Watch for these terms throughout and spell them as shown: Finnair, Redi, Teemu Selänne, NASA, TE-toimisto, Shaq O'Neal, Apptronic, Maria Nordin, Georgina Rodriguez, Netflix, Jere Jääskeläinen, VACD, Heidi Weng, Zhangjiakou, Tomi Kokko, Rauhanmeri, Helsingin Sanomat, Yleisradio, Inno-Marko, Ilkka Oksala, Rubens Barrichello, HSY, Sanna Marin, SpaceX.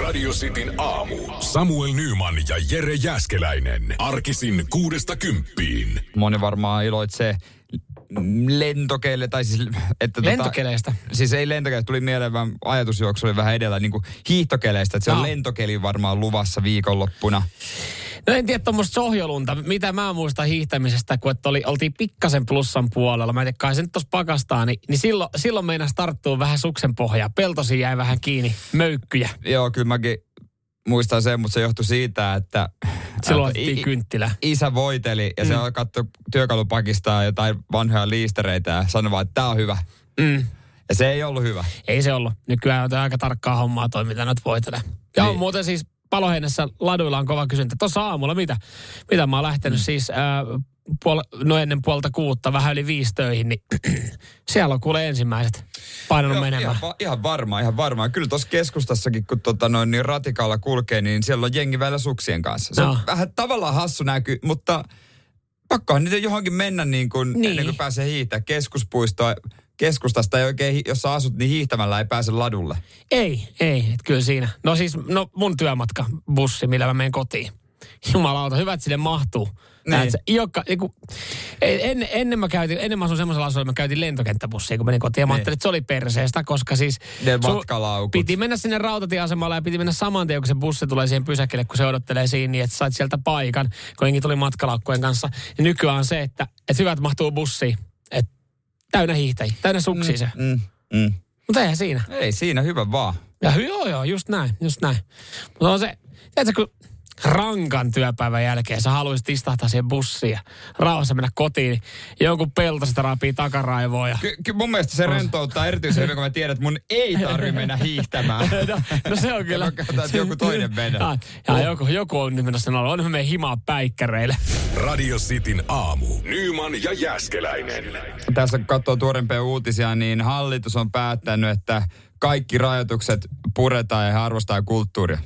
Radio Cityn aamu. Samuel Nyman ja Jere Jääskeläinen. Arkisin 6–10. Moni varmaan iloitsee lentokeille, tai siis... Että lentokeleistä? Siis ei lentokeleistä, tuli mieleen vaan ajatusjuoksu oli vähän edellä, niin kuin hiihtokeleistä, että se on lentokeli varmaan luvassa viikonloppuna. No en tiedä tuommoista sohjolunta, mitä mä muistan hiihtämisestä, kun että oltiin pikkasen plussan puolella. Mä en tiedä, kai se nyt tuossa pakastaa, niin silloin meinas tarttuu vähän suksen pohjaa. Peltosi jäi vähän kiinni, möykkyjä. Joo, kyllä mäkin muistan sen, mutta se johtui siitä, että... Silloin otettiin kynttilä. Isä voiteli ja se katsoi työkalupakista jotain vanhoja liistereitä ja sanoi vaan, että tää on hyvä. Mm. Ja se ei ollut hyvä. Ei se ollut. Nykyään on aika tarkkaa hommaa toi, mitä nyt voitelee. Ja on muuten siis... Paloheinässä laduilla on kova kysyntä. Tuossa aamulla mitä mä oon lähtenyt siis ennen 5:30, vähän yli 5 töihin, niin siellä on kuule ensimmäiset painanut menemään. Ihan varmaan. Kyllä tuossa keskustassakin, kun niin ratikalla kulkee, niin siellä on jengi välillä suksien kanssa. Se on vähän tavallaan hassu näky, mutta pakkohan niitä johonkin mennä niin. Ennen kuin pääsee hiihtämään keskuspuistoa. Keskustasta ei oikein, jos sä asut, niin hiihtämällä ei pääse ladulle. Ei, kyllä siinä. No siis, mun työmatka, bussi, millä mä menen kotiin. Jumalauta, hyvä, että sinne mahtuu. Ennen mä asun semmoisella asuilla, mä käytin lentokenttäbussia, kun menin kotiin. Ja mä ajattelin, että se oli perseestä, koska siis... Ne matkalaukut. Piti mennä sinne rautatieasemalle ja piti mennä saman tien, kun se bussi tulee siihen pysäkille, kun se odottelee siinä, niin että sait sieltä paikan, kun jengi tuli matkalaukkujen kanssa. Ja nykyään on se, että hyvät mahtuu bussiin. Täynnä hiihtäjiä, täynnä suksia se. Mutta eihän siinä. Ei siinä, hyvä vaan. Ja joo, just näin. Mutta on se, tiedätkö, kun rankan työpäivän jälkeen sä haluaisit istahtaa siihen bussiin ja rauhassa mennä kotiin, niin jonkun pelto sitä rapii takaraivoon. Ja... Kyllä mun mielestä se rentouttaa erityisen hyvin, kun mä tiedän, että mun ei tarvitse mennä hiihtämään. no se on kyllä. Katsotaan, että joku toinen menee. Joku on nyt menossa nolla. Onhan meidän himaa päikkäreille. Radio Cityn aamu. Nyman ja Jääskeläinen. Tässä kun katsoo tuorempia uutisia, niin hallitus on päättänyt, että kaikki rajoitukset puretaan ja arvostaa kulttuuria.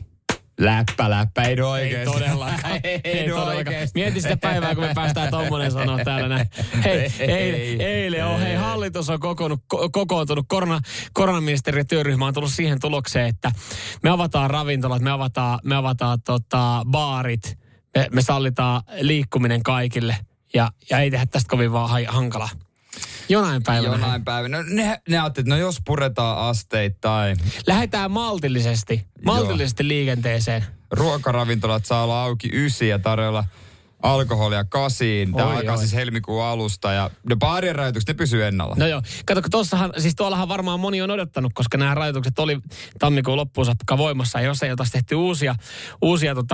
Läppä, ei ole oikeesti. Ei todellakaan. Mieti sitä päivää, kun me päästään tommonen sanoa täällä näin. Hei, hallitus on kokoontunut. Koronaministerityöryhmä on tullut siihen tulokseen, että me avataan ravintolat, me avataan baarit, me sallitaan liikkuminen kaikille ja ei tehdä tästä kovin vaan hankalaa. Jonain päivänä. Ne ajattelee, että jos puretaan asteittain. Lähdetään maltillisesti liikenteeseen. Ruokaravintolat saa olla auki 9 ja tarjolla alkoholia 8. Tämä alkaa siis helmikuun alusta ja ne baarien rajoitukset, ne pysyy ennalla. No joo. Kato, kun tuollahan varmaan moni on odottanut, koska nämä rajoitukset oli tammikuun loppuun saakka voimassa. Jos ei oltaisi tehty uusia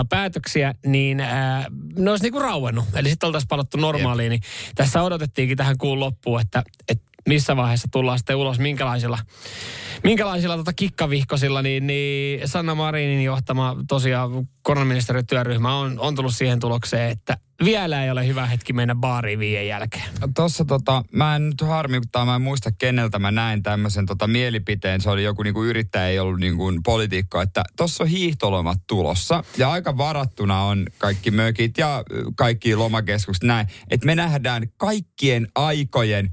päätöksiä, niin ne olisi niin kuin rauennut. Eli sitten oltaisiin palattu normaaliin. Niin tässä odotettiinkin tähän kuun loppuun, että missä vaiheessa tullaan sitten ulos, minkälaisilla kikkavihkosilla, niin Sanna Marinin johtama tosiaan koronaministerityöryhmä on tullut siihen tulokseen, että vielä ei ole hyvä hetki mennä baariin 5 jälkeen. Tuossa mä en nyt harmittaa, mä en muista keneltä mä näin tämmöisen mielipiteen, se oli joku yrittäjä, ei ollut politiikko, että tuossa on hiihtolomat tulossa ja aika varattuna on kaikki mökit ja kaikki lomakeskukset näin, että me nähdään kaikkien aikojen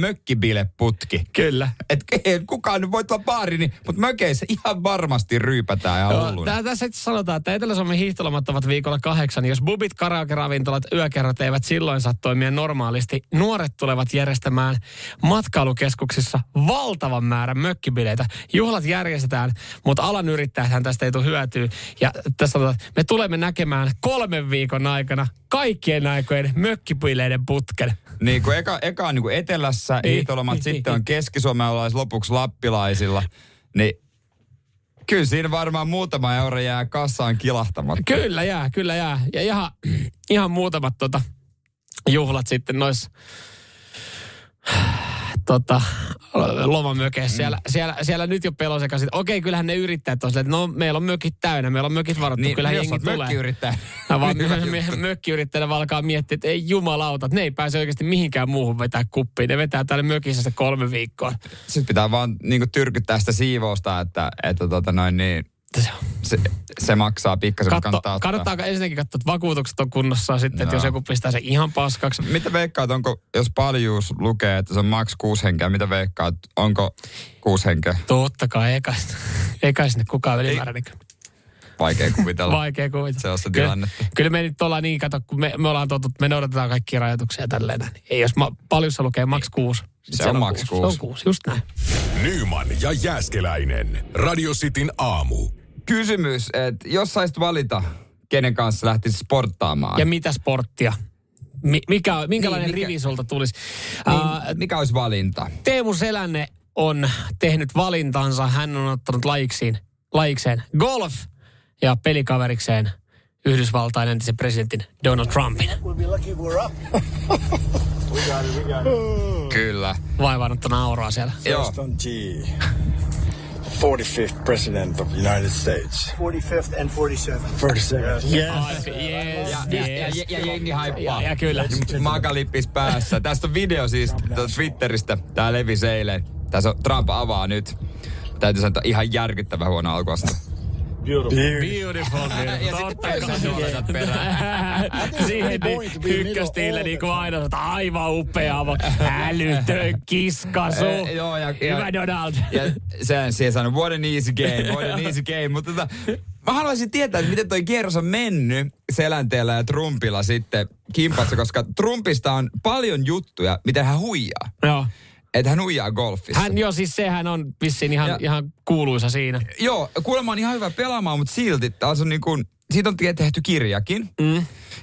mökkibileputki. Kyllä. Et kukaan nyt voi tulla baariin, mutta mökeissä ihan varmasti ryypätään ja hulluna. Tässä sanotaan, että Etelä-Suomen hiihtolomat ovat viikolla 8. Jos bubit, karaokeravintolat, yökerrat eivät silloin saa toimia normaalisti, nuoret tulevat järjestämään matkailukeskuksissa valtavan määrän mökkibileitä. Juhlat järjestetään, mutta alan yrittäjäthän tästä ei tule hyötyä. Ja tässä sanotaan, että me tulemme näkemään 3 viikon aikana kaikkien aikojen mökkibileiden putken. Niin kuin eka on niin kuin etelässä hiihtolomat, sitten on keskisuomalais, lopuksi lappilaisilla, niin kyllä siinä varmaan muutama euro jää kassaan kilahtamatta. Kyllä jää. Ja ihan muutamat juhlat sitten noissa lomamökeissä. Siellä nyt jo pelosekaisin. Okei, kyllähän ne yrittäjät on silleen, että meillä on mökit täynnä, meillä on mökit varattu, niin, kyllähän jengi tulee. Mökkiyrittäjä. Mökkiyrittäjänä alkaa miettiä, että ei jumalauta, ne ei pääse oikeasti mihinkään muuhun vetää kuppiin. Ne vetää täällä mökissä se 3 viikkoa. Sitten pitää vaan tyrkyttää sitä siivousta, että Se maksaa pikkasen, kannattaa ottaa. Kannattaako ensinnäkin katsoa, että vakuutukset on kunnossa sitten, että jos joku pistää sen ihan paskaksi. Mitä veikkaat, onko, jos paljuus lukee, että se on maks 6 henkeä, mitä veikkaat, onko 6 henkeä? Totta kai, Ei kai sinne kukaan ylimääräinen. Vaikea kuvitella. Vaikea kuvitella. Se on se tilanne. Kyllä me nyt ollaan niin, kato, kun me ollaan totut, me noudatetaan kaikkia rajoituksia tälleen. Ei jos paljussa lukee maks 6. Se on maks 6. Se on 6, just näin. Nyman ja Jääskeläinen. Radio Cityn aamu. Kysymys, että jos saisit valita, kenen kanssa lähtisit sporttaamaan. Ja mitä sporttia? Minkälainen rivi sulta tulisi? Mikä olisi valinta? Teemu Selänne on tehnyt valintansa. Hän on ottanut lajikseen golf ja pelikaverikseen Yhdysvaltain entisen presidentin Donald Trumpin. Kyllä. Vaivaanutta nauraa siellä. Joo. 45th president of the United States. 45th and 47th. 47th. Yes. Ja jengi haippaa. Ja kyllä. Makalippis päässä. Tästä on video siis Twitteristä. Tää levisi eilen. Tässä on, Trump avaa nyt. Täytyy sanoa, ihan järkyttävän huono alkuasta. Beautiful. Ja sitten täysin noudatat perään. Siihen hykkästiille niin kuin aina, että aivan upea avo. Älytön kiskasu. Hyvä Donald. Ja se sanoi, what an easy game. Mutta mä haluaisin tietää, että miten toi kierros on mennyt Selänteellä ja Trumpilla sitten kimpassa, koska Trumpista on paljon juttuja, miten hän huijaa. Joo. Että hän huijaa golfissa. Siis sehän on vissiin ihan kuuluisa siinä. Joo, kuulemma on ihan hyvä pelaamaan, mutta silti taas on niin kuin, siitä on tehty kirjakin. Mm.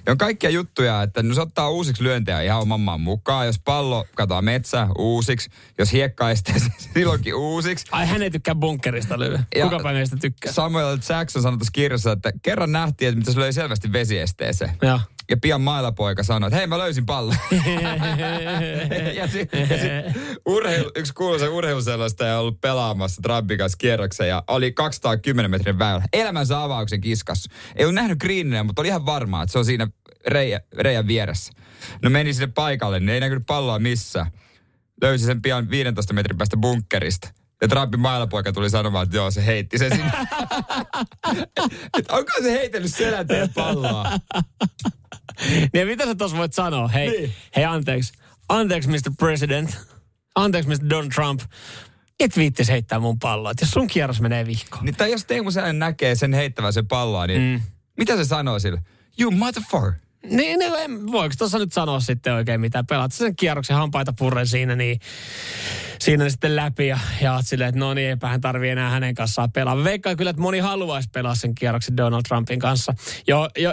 Ja on kaikkia juttuja, että no se ottaa uusiksi lyöntejä ihan oman maan mukaan. Jos pallo katoaa metsää, uusiksi. Jos hiekkaista, silloinkin uusiksi. Ai hän ei tykkää bunkerista lyö. Kukapa meistä tykkää. Samuel Jackson sanoi tuossa kirjassa, että kerran nähtiin, että mitä se löi selvästi vesiesteeseen. Joo. Ja pian mailapoika sanoi, että hei mä löysin pallon. Yksi kuuluisen urheiluselostaja on ollut pelaamassa Trumpin kanssa kierroksen ja oli 210 metrin väylä. Elämänsä avauksen kiskassa. Ei ole nähnyt greeninä, mutta oli ihan varmaa, että se on siinä reijän vieressä. No meni sinne paikalle, niin ei näkynyt palloa missään. Löysi sen pian 15 metrin päästä bunkkerista. Ja Trumpin mailapoika tuli sanomaan, että joo, se heitti sen sinne. Onko se heitellyt Selänteen palloa? Niin mitä sä tossa voit sanoa? Hei, niin. Hei anteeksi. Anteeksi, Mr. President. Anteeksi, Mr. Donald Trump. Et viittis heittää mun palloa. Jos sun kierros menee vihkoon. Niin, tai jos Teemu Selänne näkee sen heittävän sen palloa, niin mitä se sanoo sille? You motherfucker. Niin, voiko tuossa nyt sanoa sitten oikein mitä? Pelaat sen kierroksen hampaita purren siinä, niin siinä sitten läpi ja oot silleen, että no niin, eipä hän tarvii enää hänen kanssaan pelaa. Veikkaan kyllä, että moni haluaisi pelaa sen kierroksen Donald Trumpin kanssa.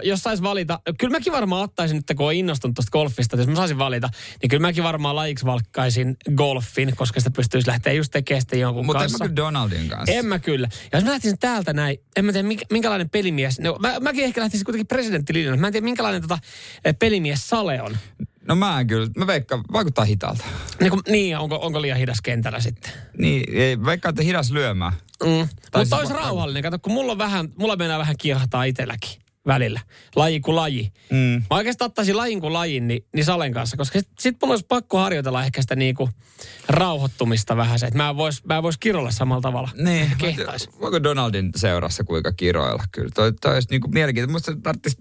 Jos sais valita, kyllä mäkin varmaan ottaisin nyt, kun on innostunut tuosta golfista, että jos mä saisin valita, niin kyllä mäkin varmaan lajiksi valkkaisin golfin, koska sitä pystyisi lähteä just tekemään sitten jonkun kanssa. Mutta en mä kyllä Donaldin kanssa. En mä kyllä. Ja jos mä lähtisin täältä näin, en mä tiedä minkälainen pelimies, no, mäkin ehkä lähtisin kuitenkin presidenttilinjalle, mä en tiedä minkälainen pelimies Sale on. No mä en kyllä. Mä veikkaan, vaikuttaa hitaalta. Niin onko liian hidas kentällä sitten? Niin, ei, veikkaan, että hidas lyömään. Mutta olisi rauhallinen. Kato, kun mulla mennään vähän kiehahtaa itselläkin välillä. Laji kuin laji. Mä oikeastaan ottaisin lajin kuin lajin, niin Salen kanssa, koska sit mulla olisi pakko harjoitella ehkä sitä niinku rauhoittumista vähän se, että mä en vois kiroilla samalla tavalla. Niin. Kehtaisi. Voiko Donaldin seurassa kuinka kiroilla? Kyllä, toi olisi niinku mielenkiintoista. Musta tarvitsisi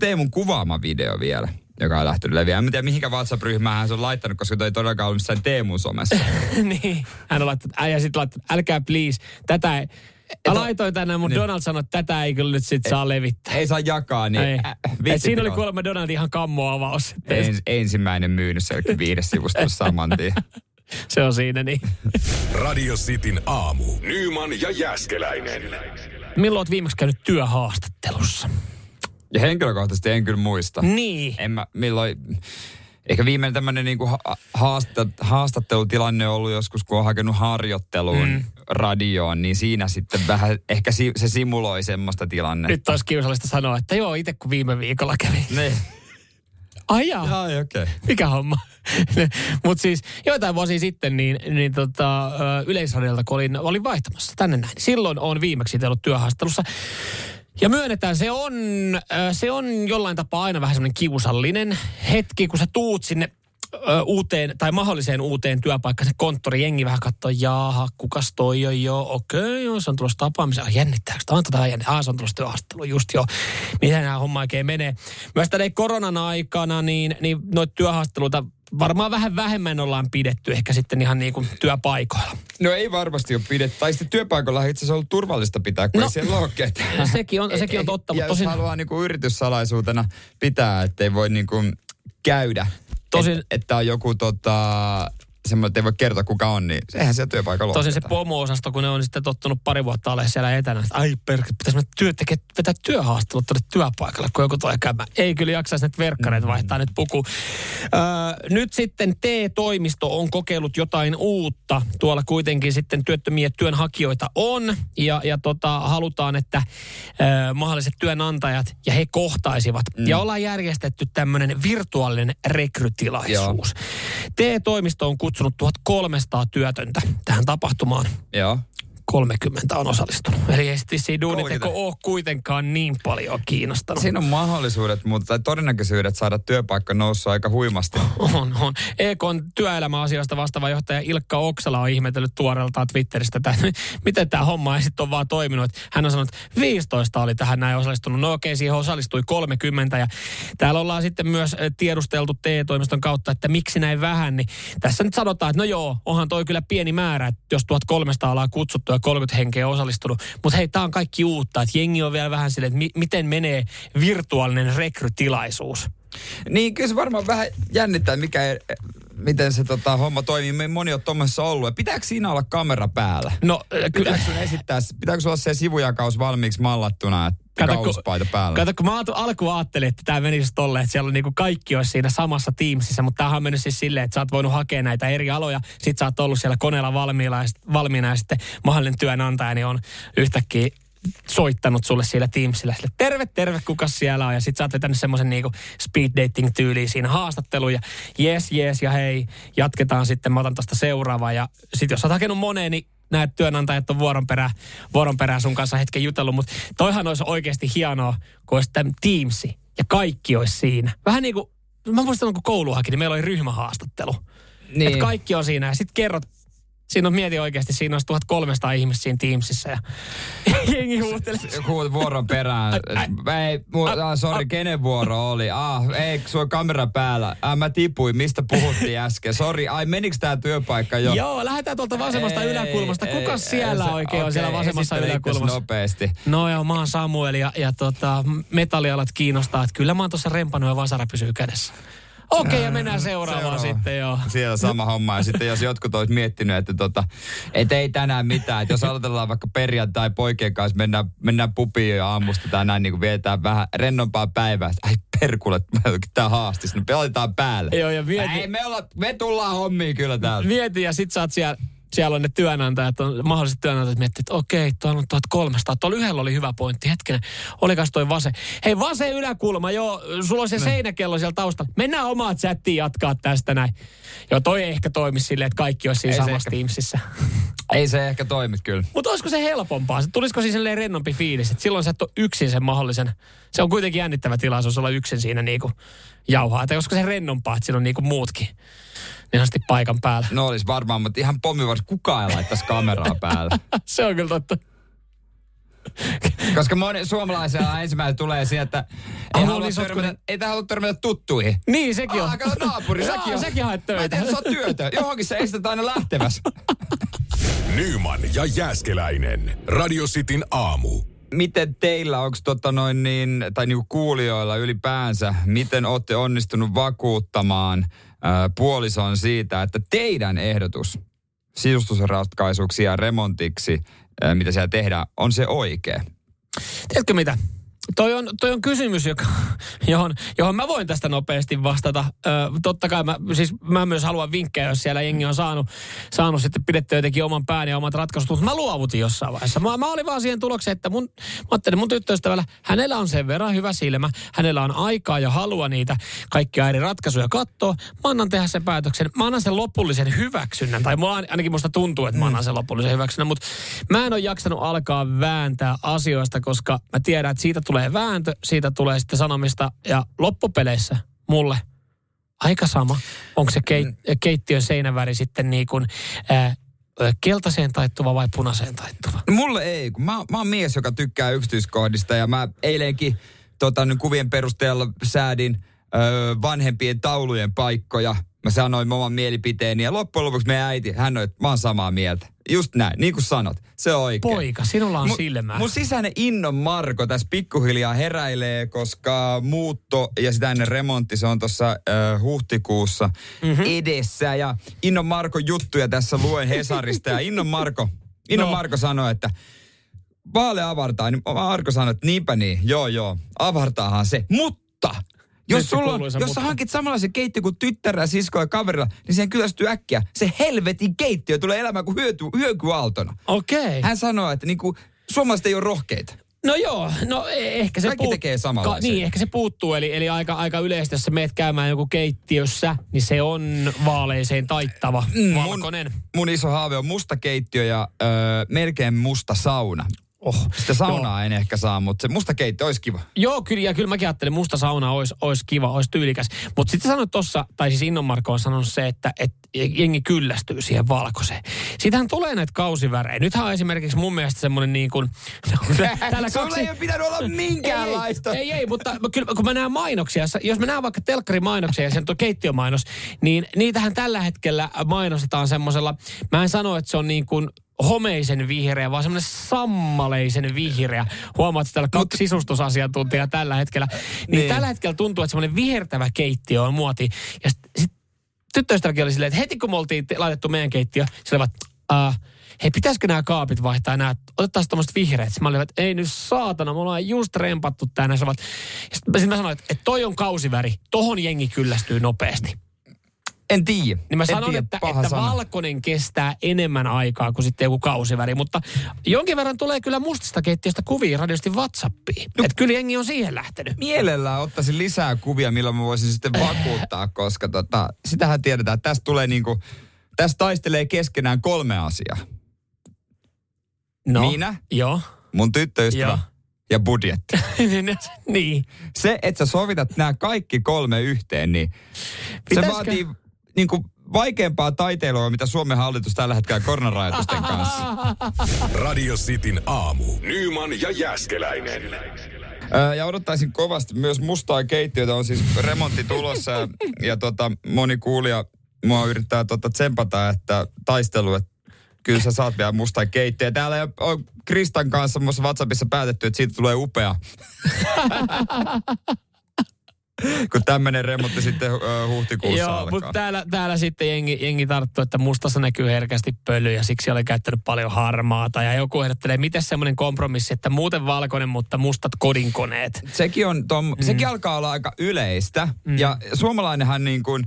Teemun kuvaama video vielä, joka on lähtenyt leviämään. En tiedä, mihinkä WhatsApp-ryhmään se on laittanut, koska toi ei todellakaan ollut missään Teemun somessa. Niin. Hän on laittanut, älkää please, tätä ei... Laitoin tänään, mutta niin. Donald sanoi, että tätä ei kyllä nyt sit saa levittää. Ei saa jakaa, niin... Siinä oli kuulemma Donald ihan kammoavaus. Ensimmäinen myynyt selkeä 5 sivusta saman tien. Se on siinä niin. Radio Cityn aamu. Nyman ja Jääskeläinen. Milloin olet viimeksi käynyt työhaastattelussa? Ja henkilökohtaisesti en kyllä muista. Niin. Ehkä viimeinen tämmöinen niinku haastattelutilanne on ollut joskus, kun on hakenut harjoitteluun radioon, niin siinä sitten vähän, ehkä se simuloi semmoista tilannetta. Nyt olisi kiusallista sanoa, että joo, itse kun viime viikolla kävi. Niin. Ai jaa. Ai okei. Okay. Mikä homma. Mutta siis joitain vuosia sitten niin Yleisradiolta, kun olin vaihtamassa tänne näin, silloin olen viimeksi itse ollut työhaastattelussa. Ja myönnetään, se on jollain tapaa aina vähän semmoinen kiusallinen hetki, kun sä tuut sinne uuteen tai mahdolliseen uuteen työpaikkaan. Se konttorijengi vähän katsoo, jaaha, kukas toi joo, okei, joo, se on tulossa tapaamiseen. Jännittääkö? Tämä on tätä jännittää. Se on tulossa työhaastattelu, just joo. Miten nämä homma oikein menee? Myös tänne koronan aikana, niin noita työhaastatteluita varmaan vähän vähemmän ollaan pidetty ehkä sitten ihan niin kuin työpaikoilla. No ei varmasti ole pidetty. Tai sitten työpaikoilla itse asiassa on ollut turvallista pitää, kun no, ei siellä ole ketään. No sekin on totta. Mutta tosin... jos haluaa niin kuin yrityssalaisuutena pitää, ettei voi niin kuin käydä. Tosin... Että on joku semmoinen, että ei voi kertoa kuka on, niin eihän siellä työpaikalla ole. Tosin se pomo-osasto, kun ne on sitten tottunut pari vuotta alle siellä etänä. Ai perkki, pitäisi mennä vetää työhaastattelut tuonne työpaikalle, kun joku tulee käymään. Ei kyllä jaksaisi näitä verkkareita vaihtaa nyt pukuun. Nyt sitten TE-toimisto on kokeillut jotain uutta. Tuolla kuitenkin sitten työttömiä työnhakijoita on. Ja halutaan, että mahdolliset työnantajat ja he kohtaisivat. Ja ollaan järjestetty tämmöinen virtuaalinen rekrytilaisuus. Joo. TE-toimisto on kutsunut 1300 työtöntä tähän tapahtumaan. Joo. 30 on osallistunut. Eli ei sitten duuniteko ole kuitenkaan niin paljon kiinnostanut. Siinä on mahdollisuudet, mutta todennäköisyydet saada työpaikka noussut aika huimasti. On. EK:n työelämäasioista vastaava johtaja Ilkka Oksala on ihmetellyt tuoreeltaan Twitteristä, että miten tämä homma ei sitten ole vaan toiminut. Hän on sanonut, että 15 oli tähän näin osallistunut. No okei, siihen osallistui 30. Ja täällä ollaan sitten myös tiedusteltu TE-toimiston kautta, että miksi näin vähän. Niin tässä nyt sanotaan, että no joo, onhan toi kyllä pieni määrä, että jos 1300 ollaan kutsuttu 30 henkeä osallistunut, mutta hei, tää on kaikki uutta, että jengi on vielä vähän silleen, että miten menee virtuaalinen rekrytilaisuus. Niin, kyllä se varmaan vähän jännittää, miten se homma toimii. Moni on tuommoisessa ollut. Pitääkö siinä olla kamera päällä? No, kyllä. Pitääkö sulla olla se sivujakaus valmiiksi mallattuna, että kauspaita päällä? Kato, kun mä alkuun ajattelin, että tämä menisi tolleen, että siellä on niinku kaikki olisi siinä samassa Teamsissa, mutta tämähän on mennyt siis silleen, että sä oot voinut hakea näitä eri aloja, sit sä oot ollut siellä koneella valmiina ja sitten mahdollinen työnantaja niin on yhtäkkiä soittanut sulle siellä Teamsillä. Sille, terve, kuka siellä on? Ja sit sä oot vetänyt semmoisen niinku speed dating -tyyliin siinä haastatteluun. Ja jes, ja hei, jatketaan sitten. Mä otan tosta seuraavaa. Ja sit jos oot hakenut moneen, niin nämä työnantajat on vuoron perään sun kanssa hetken jutellut. Mutta toihan olisi oikeasti hienoa, kun olisi tämän Teamsi. Ja kaikki olisi siinä. Vähän niin kuin, mä muistan, kun kouluhakin, niin meillä oli ryhmähaastattelu. Niin. Että kaikki on siinä. Ja sit kerrot. Siinä on, mieti oikeasti, siinä olisi 1300 ihmistä siinä Teamsissa ja jengi huutelee. Vuoron perään. Ei, sori, kenen vuoro oli? Ei, sua kamera päällä. Mä tipuin, mistä puhuttiin äsken. Sori, menikö tää työpaikka jo? Joo, lähdetään tuolta vasemmasta yläkulmasta. Kuka siellä oikein on siellä vasemmassa yläkulmassa? Nopeasti. No joo, mä oon Samuel ja metallialat kiinnostaa. Että kyllä mä oon tuossa rempannut ja vasara pysyy kädessä. Okei, ja mennään seuraavaan sitten, joo. Siellä sama homma. Ja sitten jos jotkut olisi miettinyt, että et ei tänään mitään. Että jos aloitellaan vaikka perjantai poikien kanssa, mennään pubiin ja aamusta tänään niin kuin vietään vähän rennompaa päivää. Ai perkulle, tää haastis. No pelataan päälle. Joo, ja mieti. Ei, me tullaan hommiin kyllä täällä. Mieti, ja sit sä oot siellä on ne työnantajat, mahdolliset työnantajat miettii, että okei, tuolla on 1300. Tuolla yhdellä oli hyvä pointti, hetkinen. Olikas toi vasen? Hei, vasen yläkulma, joo, sulla on se seinäkello siellä taustalla. Mennään omaa chattiin jatkaa tästä näin. Joo, toi ei ehkä toimi silleen, että kaikki olisi siinä samassa Teamsissa. Ei se ehkä toimi kyllä. Mutta olisiko se helpompaa? Tulisiko siis silleen rennompi fiilis? Et silloin sä et ole yksin sen mahdollisen. Se on kuitenkin jännittävä tilaisuus olla yksin siinä niinku jauhaa. Tai olisiko se rennompaa, että siinä on niinku muutkin ihan sitten paikan päällä? No olisi varmaan, mutta ihan pommivarsi. Kukaan ei laittaisi kameraa päällä. Se on kyllä totta. Koska moni suomalaisella ensimmäinen tulee siihen, että ei tähän halua törmätä tuttuihin. Niin, sekin on. Kato naapuri, säkin haet töitä. Mä en tiedä, sä oot työtä. Johonkin sä estet aina lähtemässä. Nyman ja Jääskeläinen. Radio Cityn aamu. Miten teillä, onko tai niinku kuulijoilla ylipäänsä, miten ootte onnistunut vakuuttamaan puolison siitä, että teidän ehdotus sisustusratkaisuksi ja remontiksi, mitä siellä tehdään, on se oikea? Tiedätkö mitä? Toi on kysymys, johon mä voin tästä nopeasti vastata. Totta kai mä myös haluan vinkkejä, jos siellä jengi on saanut sitten pidettyä jotenkin oman pään ja omat ratkaisut. Mutta mä luovutin jossain vaiheessa. Mä olin vaan siihen tulokseen, että mä ajattelin mun tyttöystävällä, hänellä on sen verran hyvä silmä. Hänellä on aikaa ja halua niitä kaikkia eri ratkaisuja katsoa. Mä annan tehdä sen päätöksen. Mä annan sen lopullisen hyväksynnän. Tai ainakin musta tuntuu, että mä annan sen lopullisen hyväksynnän. Mutta mä en ole jaksanut alkaa vääntää asioista, koska mä tiedän, että siitä tulee vääntö, siitä tulee sitten sanomista ja loppupeleissä mulle aika sama. Onko se keittiön seinäväri sitten niin kuin keltaiseen taittuva vai punaiseen taittuva? Mulle ei, kun mä oon mies, joka tykkää yksityiskohdista ja mä eilenkin kuvien perusteella säädin vanhempien taulujen paikkoja. Mä sanoin oman mielipiteeni ja loppujen lopuksi meidän äiti, hän on, että mä oon samaa mieltä. Just näin, niin kuin sanot. Se on oikein. Poika, sinulla on silmää. Mun sisäinen Inno-Marko tässä pikkuhiljaa heräilee, koska muutto ja sitä ennen remontti, se on tuossa huhtikuussa edessä. Ja Inno-Marko juttuja tässä luen Hesarista. Ja Inno-Marko sanoi, että vaale avartaa. Niin Marko sanoi, että niinpä niin, joo, avartaahan se. Mutta... Jos sä hankit samanlaisen keittiön kuin tyttärä, siskoa ja kaverilla, niin siihen kylästyy äkkiä. Se helvetin keittiö tulee elämään kuin hyökyautona. Okei. Hän sanoo, että niin kuin, suomalaiset ei ole rohkeita. No joo, no ehkä se tekee samanlaisia. Niin, ehkä se puuttuu. Eli aika yleistä, jos sä meet käymään joku keittiössä, niin se on vaaleiseen taittava, valkoinen. Mun iso haave on musta keittiö ja melkein musta sauna. Sitä saunaa en ehkä saa, mutta se musta keittiö olisi kiva. Joo, kyllä mäkin ajattelin, että musta sauna olisi kiva, olisi tyylikäs. Mutta sitten sanoit tuossa, tai siis Inno-Marko on sanonut se, että jengi kyllästyy siihen valkoiseen. Siitähän tulee näitä kausivärejä. Nythän on esimerkiksi mun mielestä semmoinen niin kuin... Sulla ei ole pitänyt olla minkäänlaista. Ei, mutta kyllä kun mä näen mainoksia, jos mä näen vaikka telkkarimainoksia ja sen on keittiömainos, niin niitähän tällä hetkellä mainostetaan semmoisella... Mä en sano, että se on niin kuin... homeisen vihreä, vaan semmoinen sammaleisen vihreä. Huomaat, että täällä kaksi sisustusasiantuntijaa tällä hetkellä. Niin tällä hetkellä tuntuu, että semmoinen vihertävä keittiö on muoti. Ja sit tyttöystäväkin oli silleen, että heti kun me oltiin laitettu meidän keittiö, se oli vaan, hei, pitäisikö nämä kaapit vaihtaa nämä, otettaisiin tommoset vihreät. Sitten mä olin, että ei nyt saatana, me ollaan just rempattu tää näin. Sitten mä sanoin, että toi on kausiväri, tohon jengi kyllästyy nopeasti. En tiedä. Niin mä sanon, että valkoinen kestää enemmän aikaa kuin sitten joku kausiväri, mutta jonkin verran tulee kyllä mustista keittiöstä kuvia radiosti WhatsAppiin. No, että kyllä jengi on siihen lähtenyt. Mielellään ottaisin lisää kuvia, millä mä voisin sitten vakuuttaa, koska sitähän tiedetään, että tästä tulee niinku, tästä taistelee keskenään kolme asiaa. No, minä, jo. Mun tyttöystävä ja budjetti. Niin. Se, että sä sovitat nämä kaikki kolme yhteen, niin se vaatii... Niin kuin vaikeampaa taiteilua, mitä Suomen hallitus tällä hetkellä koronarajoitusten kanssa. Radio Cityn aamu. Nyman ja Jääskeläinen. Ja odottaisin kovasti myös mustaa keittiötä. On siis remontti tulossa ja moni kuulija mua yrittää tsempata, että taistelu, että kyllä sä saat vielä mustaa keittiötä. Täällä on Kristan kanssa muassa WhatsAppissa päätetty, että siitä tulee upea. Kun tämmöinen remontti sitten huhtikuussa alkaa. Mutta täällä sitten jengi tarttuu, että mustassa näkyy herkästi pöly ja siksi olen käyttänyt paljon harmaata. Ja joku ehdottelee, miten semmoinen kompromissi, että muuten valkoinen, mutta mustat kodinkoneet. Sekin alkaa olla aika yleistä. Ja suomalainenhan niin kuin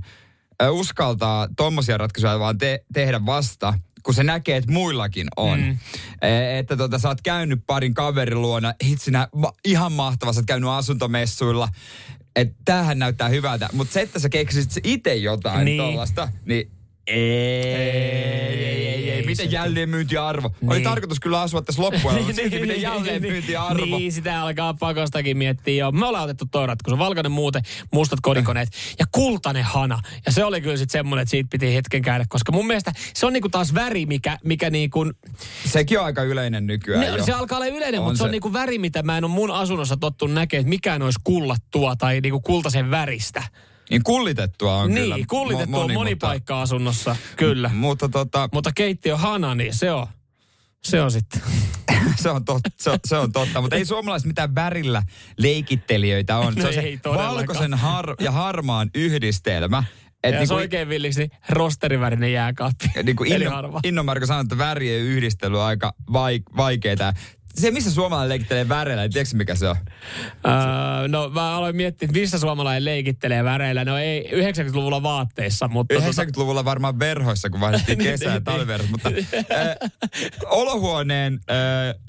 uskaltaa tommosia ratkaisuja vaan tehdä vasta, kun se näkee, että muillakin on. Että sä oot käynyt parin kaverin luona, hitsinä ihan mahtavaa, sä oot käynyt asuntomessuilla. Että tämähän näyttää hyvältä, mutta se, että sä keksisit itse jotain tollaista, niin ei. Miten jälleenmyyntiarvo? Niin. Oli tarkoitus kyllä asua tässä loppuajalla, mutta silti miten jälleenmyyntiarvo? Niin, sitä alkaa pakostakin miettiä. Joo. Me ollaan otettu toi ratkaisu. Valkoinen muuten, mustat kodinkoneet ja kultainen hana. Ja se oli kyllä sitten semmoinen, että siitä piti hetken käydä, koska mun mielestä se on niinku taas väri, mikä niinku... Sekin on aika yleinen nykyään. Se alkaa olla yleinen, mutta se on niinku väri, mitä mä en ole mun asunnossa tottu näkemään, että mikään olisi kullattua tai niinku kultaisen väristä. Niin kullitettua on kyllä. Niin, kullitettua monipaikka-asunnossa, kyllä. Mutta keittiöhana, niin se on sitten. Se on totta, mutta ei suomalaiset mitään värillä leikittelijöitä on. Se on se valkoisen ja harmaan yhdistelmä. Et ja jos niinku, oikein villiksi, niin rosterivärinen jääkaappi. Niin kuin Inno-Marko sanoi, että värien yhdistely on aika vaikeaa. Se, missä suomalainen leikittelee väreillä, niin tiedätkö mikä se on? No mä aloin miettiä, missä suomalainen leikittelee väreillä. No ei 90-luvulla vaatteissa, mutta... 90-luvulla varmaan verhoissa, kun vaihdettiin kesä- ja talviverhoissa, mutta olohuoneen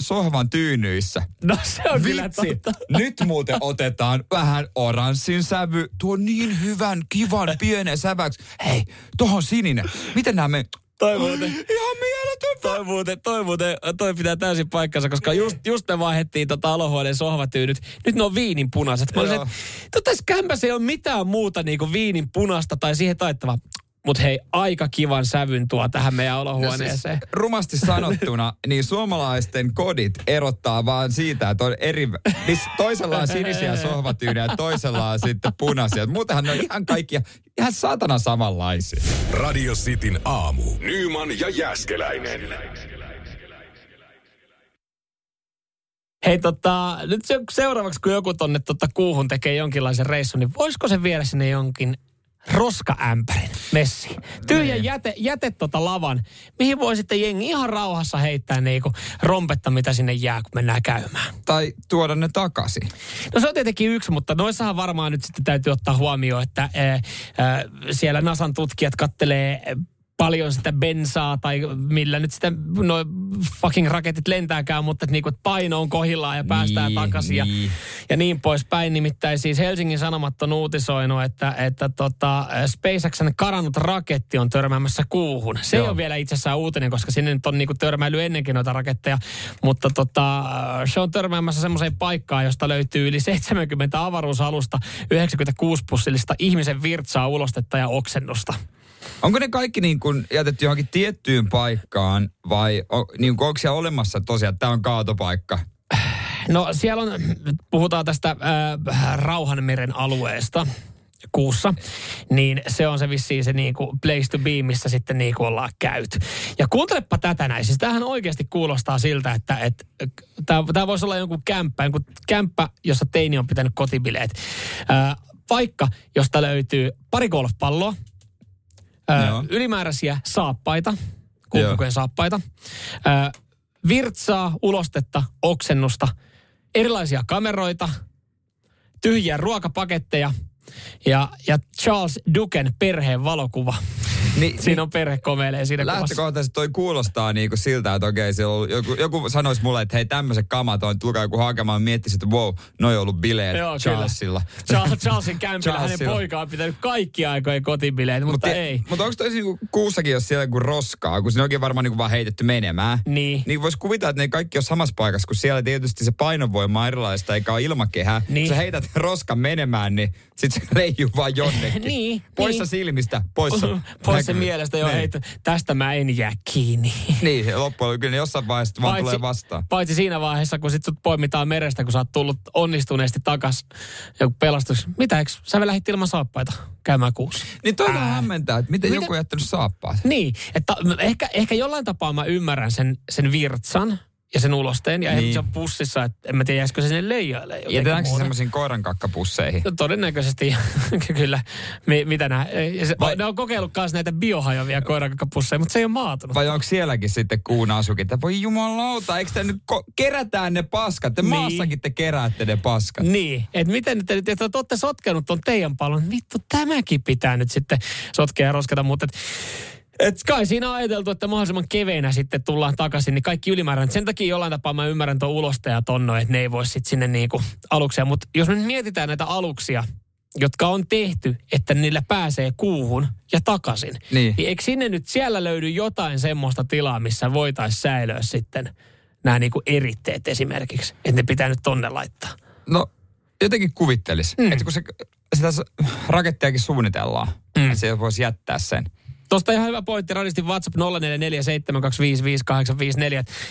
sohvan tyynyissä. No se on kyllä totta. Nyt muuten otetaan vähän oranssin sävy. Tuo niin hyvän, kivan, pienen säväksi. Hei, tuohon sininen. Miten nämä me... Toi pitää täysin paikkansa, koska just me vaihdettiin olohuoneen sohvatyynyt. Nyt ne on viininpunaiset. Mä olisin, että tässä kämpässä ei ole mitään muuta niin kuin viininpunaista tai siihen taittavaa. Mutta hei, aika kivan sävyn tuo tähän meidän olohuoneeseen. No siis, rumasti sanottuna, niin suomalaisten kodit erottaa vaan siitä, että on eri... Toisella on sinisiä sohvatyyniä ja toisella on sitten punaisia. Muutenhan ne on ihan kaikkia, ihan saatana samanlaisia. Radio Cityn aamu. Nyman ja Jääskeläinen. Hei nyt seuraavaksi kun joku tonne kuuhun tekee jonkinlaisen reissun, niin voisiko se viedä sinne jonkin roskaämpärin messi. Tyhjän jäte lavan, mihin voi sitten jengi ihan rauhassa heittää niinku rompetta, mitä sinne jää, kun mennään käymään. Tai tuoda ne takaisin. No se on tietenkin yksi, mutta noissahan varmaan nyt sitten täytyy ottaa huomioon, että siellä NASAn tutkijat kattelee paljon sitä bensaa tai millä nyt sitä noin fucking raketit lentääkään, mutta että niinku, että paino on kohillaan ja päästään takaisin ja niin poispäin. Nimittäin siis Helsingin Sanomat on uutisoinut, että SpaceXn karannut raketti on törmäämässä kuuhun. Se ei ole vielä itsessään uutinen, koska sinne nyt on niinku törmäily ennenkin noita raketteja, mutta se on törmäämässä semmoiseen paikkaan, josta löytyy yli 70 avaruusalusta, 96 pussillista ihmisen virtsaa, ulostetta ja oksennusta. Onko ne kaikki niin kuin jätetty johonkin tiettyyn paikkaan vai niin kuin onko siellä olemassa tosiaan, että tämä on kaatopaikka? No siellä on, puhutaan tästä Rauhanmeren alueesta kuussa, niin se on se vissiin se niin kuin place to be, missä sitten niin kuin ollaan käyty. Ja kuuntelepa tätä näin, siis tämähän oikeasti kuulostaa siltä, että tämä voisi olla jonkun kämppä, jossa teini on pitänyt kotibileet. Paikka, josta löytyy pari golfpalloa. Ylimääräisiä saappaita, kuukkujen saappaita, virtsaa, ulostetta, oksennusta, erilaisia kameroita, tyhjiä ruokapaketteja ja Charles Duken perheen valokuva. Siinä on perhe komeilee siinä kuvassa. Lähtökohtaisesti toi kuulostaa niinku siltä, että okei, joku sanoisi mulle, että hei, tämmöiset kamat on, tulkaa joku hakemaan, miettisi, että wow, noi on ollut bileet Charlesilla. Charlesin kämpillä hänen poikaan pitänyt kaikki aikojen kotibileet, mutta ei. Mutta onko toi niinku kuussakin, jos siellä kuin roskaa, kun siinä onkin varmaan niinku vaan heitetty menemään, niin voisi kuvitella, että ne kaikki on samassa paikassa, kun siellä tietysti se painonvoima on erilaista, eikä ole ilmakehää. Niin. Sä heität roskan menemään, niin sit se leijuu vaan jonnekin. Niin, poissa silmistä, poissa. Se mielestä jo, hei, tästä mä en jää kiinni. Niin, loppujen kyllä jossain vaiheessa vaan tulee vastaan. Paitsi siinä vaiheessa, kun sit sut poimitaan merestä, kun sä oot tullut onnistuneesti takas joku pelastus. Mitä, eikö sä vielä lähdit ilman saappaita käymään kuussa? Niin toi vähän hämmentää, että miten joku on jättänyt saappaat. Niin, että ehkä jollain tapaa mä ymmärrän sen virtsan ja sen ulosteen. Ja se on pussissa, että en mä tiedä, jäisikö se sinne leijailee. Jätetäänkö se semmoisiin koirankaakkapusseihin? No todennäköisesti kyllä. Mitä nämä? Ne on kokeillut kanssa näitä biohajoavia koirankaakkapusseja, mutta se ei ole maatunut. Vai onko sielläkin sitten kuun asukin? Voi jumalauta, eikö te nyt kerätään ne paskat? Te maassakin te keräätte ne paskat. Niin, että miten te nyt, että te olette sotkenut ton teidän pallon. Vittu, tämäkin pitää nyt sitten sotkea ja roskata, mutta... Et kai siinä on ajateltu, että mahdollisimman keveinä sitten tullaan takaisin, niin kaikki ylimääräinen. Sen takia jollain tapaa mä ymmärrän tuon ulostajat on noin, että ne ei voi sitten sinne niinku aluksia. Mutta jos me nyt mietitään näitä aluksia, jotka on tehty, että niillä pääsee kuuhun ja takaisin, niin eikö sinne nyt siellä löydy jotain semmoista tilaa, missä voitaisiin säilöä sitten nämä niinku eritteet esimerkiksi, että ne pitää nyt tonne laittaa? No jotenkin kuvittelisi, että kun sitä rakettiakin suunnitellaan, että se voisi jättää sen. Tuosta ihan hyvä pointti, radistin WhatsApp 0447255854,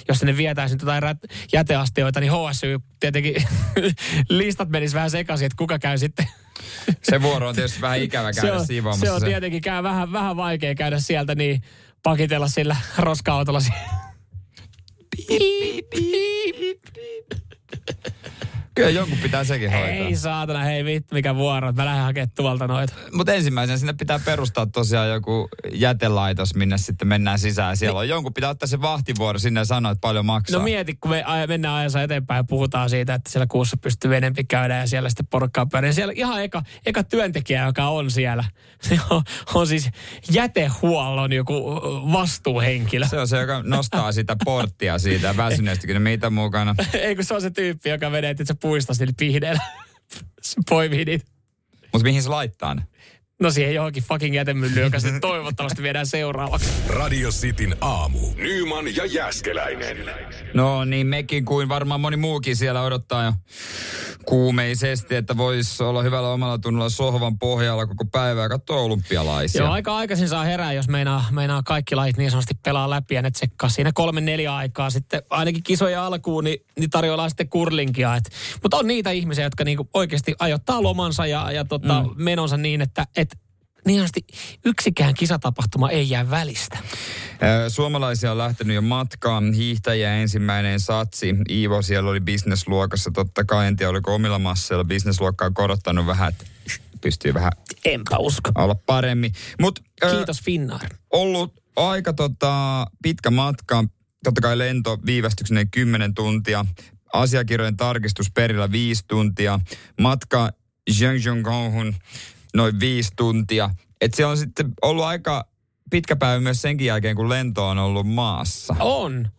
jos ne vietäisiin jotain jäteastioita, niin HSY tietenkin listat menis vähän sekaisin, että kuka käy sitten. Se vuoro on tietysti vähän ikävä käydä siivoamassa. Se on tietenkin vähän vaikea käydä sieltä, niin pakitella sillä roska-autolla. Kyllä jonkun pitää sekin hoitaa. Ei saatana, hei vittu, mikä vuoro. Mä lähden hakemaan tuolta noita. Mutta ensimmäisenä sinne pitää perustaa tosiaan joku jätelaitos, minne sitten mennään sisään. Siellä on jonkun pitää ottaa se vahtivuoro sinne ja sanoa, että paljon maksaa. No mieti, kun me mennään ajassa eteenpäin ja puhutaan siitä, että siellä kuussa pystyy enempi käydä ja siellä sitten porukkaa pyöriä. Siellä ihan eka työntekijä, joka on siellä. Se on siis jätehuollon joku vastuuhenkilö. Se on se, joka nostaa sitä porttia siitä väsyneestäkin meitä mukana. Ei kun se on se tyyppi, joka menee, että puistas niillä pihdeillä. Se poimii niitä. Mutta mihin se laittaa ne? No siihen johonkin fucking jätemyllyyn, joka sitten toivottavasti viedään seuraavaksi. Radio Cityn aamu. Nyman ja Jääskeläinen. No niin, mekin kuin varmaan moni muukin siellä odottaa jo kuumeisesti, että voisi olla hyvällä omalla tunnolla sohvan pohjalla koko päivää ja katsoa olympialaisia. Joo, aika aikaisin saa herää, jos meinaa kaikki lajit niin sanotusti pelaa läpi ja ne tsekkaa siinä 3-4 aikaa sitten. Ainakin kisoja alkuun, niin tarjoillaan sitten kurlinkia. Mutta on niitä ihmisiä, jotka niinku oikeasti ajoittaa lomansa ja menonsa niin, että... Niin asti yksikään kisatapahtuma ei jää välistä. Suomalaisia on lähtenyt jo matkaan. Hiihtäjä ensimmäinen satsi. Iivo siellä oli businessluokassa. Totta kai, en tiedä, oliko omilla masseilla businessluokkaa korottanut vähän, pystyy vähän... Enpä usko. ...olla paremmin. Mut, kiitos Finnair. Ollut aika pitkä matka. Totta kai lento viivästyksineen 10 tuntia. Asiakirjojen tarkistus perillä 5 tuntia. Matka Zhangjiakohun... noin 5 tuntia. Että siellä on sitten ollut aika pitkä päivä myös senkin jälkeen, kun lento on ollut maassa. On.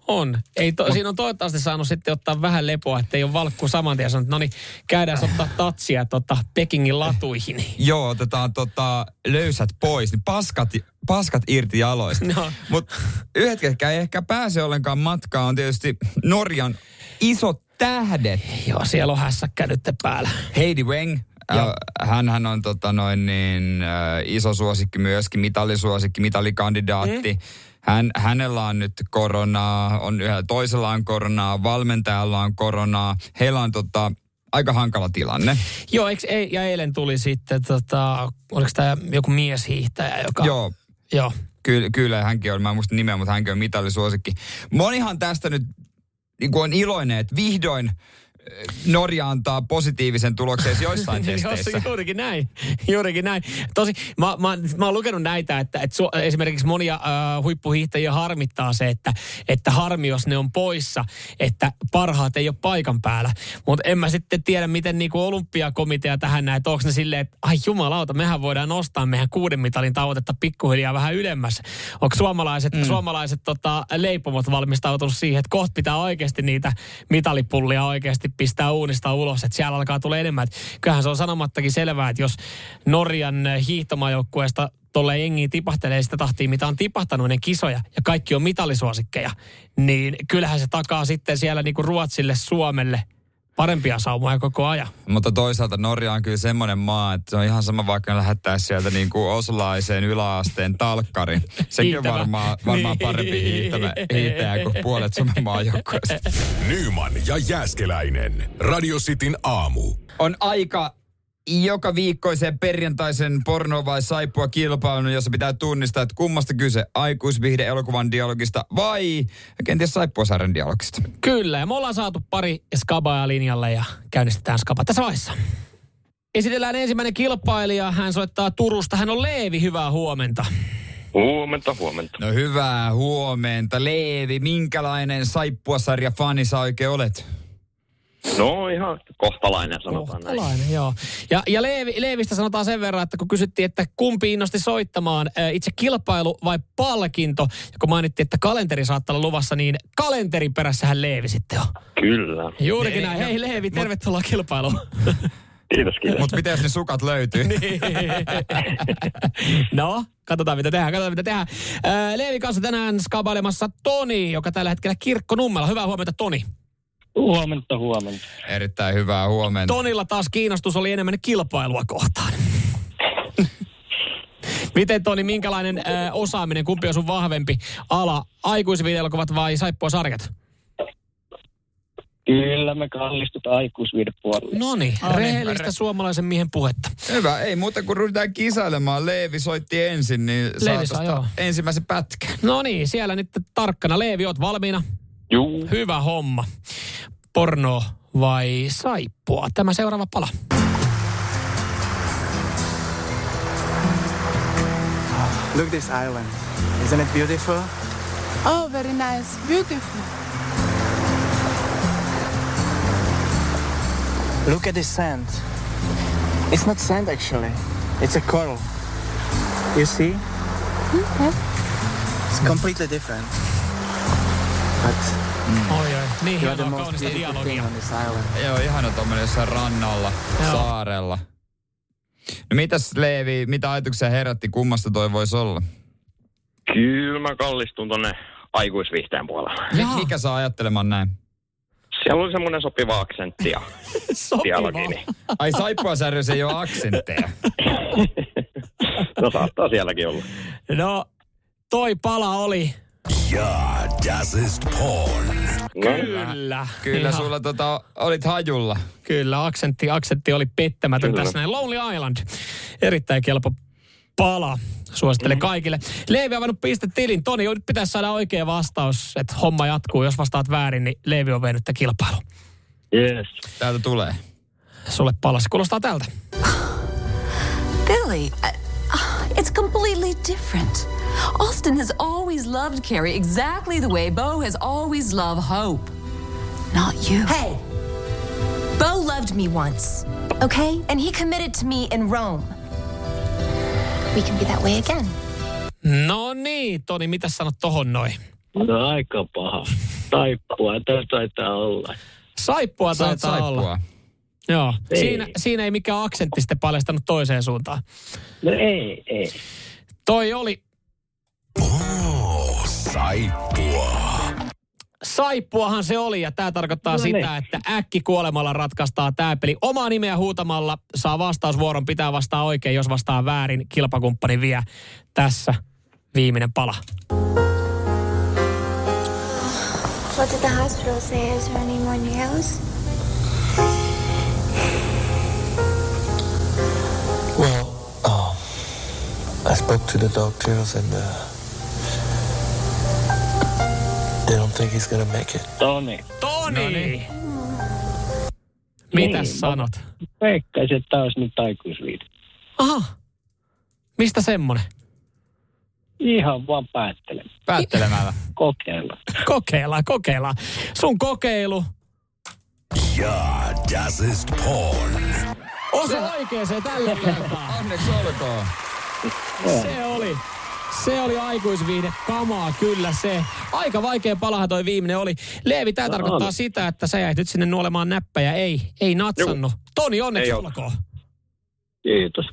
Siinä on toivottavasti saanut sitten ottaa vähän lepoa, ettei ole valkkuu saman tien sanonut, että noniin, käydään ottaa tatsia Pekingin latuihin. Joo, otetaan löysät pois, niin paskat irti jaloista. No. Mutta yhdet, ketkä ei ehkä pääse ollenkaan matkaan, on tietysti Norjan isot tähdet. Joo, siellä on hässäkkä nyt päällä. Heidi Weng. Hänhän on iso suosikki myöskin, mitallikandidaatti. Hänellä on nyt koronaa, toisella on koronaa, valmentajalla on koronaa. Heillä on aika hankala tilanne. Joo, ja eilen tuli sitten, oliko tämä joku mieshiihtäjä, joka... Joo. Kyllä hänkin on, mä en muista nimeä, mutta hänkin on mitallisuosikki. Monihan tästä nyt on iloinen, että vihdoin... Norja antaa positiivisen tuloksen joissain testeissä. Juurikin näin. Tosi, mä oon lukenut näitä, että esimerkiksi monia huippuhiihtäjiä harmittaa se, että harmi, jos ne on poissa, että parhaat ei ole paikan päällä. Mutta en mä sitten tiedä, miten niinku olympiakomitea tähän näin, että onko ne silleen, että ai jumalauta, mehän voidaan nostaa meidän 6 mitalin tavoitetta pikkuhiljaa vähän ylemmässä. Onko suomalaiset leipomot valmistautunut siihen, että kohta pitää oikeasti niitä mitalipullia oikeasti pistää uunista ulos, että siellä alkaa tulla enemmän. Kyllähän se on sanomattakin selvää, että jos Norjan hiihtomaajoukkueesta tuolle jengiin tipahtelee sitä tahtia, mitä on tipahtanut ne kisoja, ja kaikki on mitallisuosikkeja, niin kyllähän se takaa sitten siellä niinku Ruotsille, Suomelle parempia saumoja koko ajan. Mutta toisaalta Norja on kyllä semmoinen maa, että se on ihan sama, vaikka ne lähettäisiin sieltä niin kuin oslaiseen yläasteen talkkariin. Sekin on varmaan parempi hiihtäjä kuin puolet Suomen maajoukkueesta. Nyman ja Jääskeläinen. Radio Cityn aamu. On aika joka viikkoisen perjantaisen porno- vai saippua kilpailun, jossa pitää tunnistaa, että kummasta kyse, aikuisvihde elokuvan dialogista vai kenties saippuasarjan dialogista. Kyllä, ja me ollaan saatu pari skabaa linjalle ja käynnistetään skaba tässä vaiheessa. Esitellään ensimmäinen kilpailija, hän soittaa Turusta, hän on Leevi, hyvää huomenta. Huomenta. No hyvää huomenta. Leevi, minkälainen saippuasarja-fani sä oikein olet? No ihan kohtalainen, sanotaan näin. Kohtalainen, joo. Ja Leevistä sanotaan sen verran, että kun kysyttiin, että kumpi innosti soittamaan, itse kilpailu vai palkinto, ja kun mainittiin, että kalenteri saattaa olla luvassa, niin kalenterin perässähän Leevi sitten on. Kyllä. Juurikin näin. Hei Leevi, tervetuloa kilpailuun. Kiitos. Mutta miten ne sukat löytyy? Niin. No, katsotaan mitä tehdään. Leevi kanssa tänään skabailemassa Toni, joka tällä hetkellä Kirkkonummella. Hyvää huomenta, Toni. Huomenta. Erittäin hyvää huomenta. Tonilla taas kiinnostus oli enemmän kilpailua kohtaan. Miten Toni, minkälainen osaaminen, kumpi on sun vahvempi ala? Aikuisviideelokuvat vai saippuasarjat? Kyllä me kallistut aikuisviidepuolelle. Noniin, rehellistä suomalaisen miehen puhetta. Hyvä, ei muuta kuin ryhdytään kisailemaan. Leevi soitti ensin, niin saa ensimmäisen pätkän. Noniin, siellä nyt tarkkana. Leevi, oot valmiina? Juu. Hyvä homma. Porno vai saippua? Tämä seuraava pala. Look this island. Isn't it beautiful? Oh, very nice. Beautiful. Look at the sand. It's not sand actually. It's a coral. You see? Okay. It's completely different. But... Oi. Niin, hienoa, kaunista dialogia. Joo, ihana tuommoinen jossain rannalla, saarella. No mitäs Leevi, mitä ajatuksia herätti, kummasta toi voisi olla? Kyllä mä kallistun tonne aikuisviihteen puolella. Mikä saa ajattelemaan näin? Se Siellä oli semmoinen sopiva aksenttia. Dialogini. Ai saippuasärjys ei ole aksentteja. No saattaa sielläkin olla. No, toi pala oli. Ja, das ist porn. Kyllä. Kyllä ihan. Sulla olit hajulla. Kyllä, aksentti oli pettämätön. Kyllä. Tässä näin. Lonely Island. Erittäin kelpo pala. Suosittelen kaikille. Leivi on avannut pistetilin. Toni, nyt pitäisi saada oikea vastaus, että homma jatkuu. Jos vastaat väärin, niin Leivi on veenyttä kilpailu. Yes. Täältä tulee. Sulle palasi. Kuulostaa tältä. Billy, it's completely different. Austin has always loved Carrie exactly the way Bo has always loved Hope. Not you. Hey, Bo loved me once, okay? And he committed to me in Rome. We can be that way again. No niin, Toni, mitä sanot tohon noin? No aika paha. Saippua, tämä taitaa olla. Saippua taitaa olla. Joo, ei. Siinä ei mikään aksentti sitten paljastanut toiseen suuntaan. No ei. Toi oli... saippua. Saippuahan se oli, ja tämä tarkoittaa sitä, että äkki kuolemalla ratkaistaan tämä peli. Omaa nimeä huutamalla saa vastausvuoron, pitää vastaa oikein, jos vastaa väärin. Kilpakumppani vie. Tässä viimeinen pala. What did the hospital say? Is there any more news? Well, I spoke to the doctors and I don't think he's gonna make it. Toni! Mitäs sanot? Veikkaisi, että tää olisi nyt aikuisviide. Aha. Mistä semmonen? Ihan vaan päättelemällä. Kokeillaan. Sun kokeilu. Ja, das ist porn. Osa oikeeseen tällä kertaa. Onneksi olkoon. Se oli aikuisviihde kamaa, kyllä se. Aika vaikea palahan toi viimeinen oli. Leevi, tää tarkoittaa sitä, että sä jäit nyt sinne nuolemaan näppäjä. Ei natsannut. Toni, onneksi olkoon. Kiitos.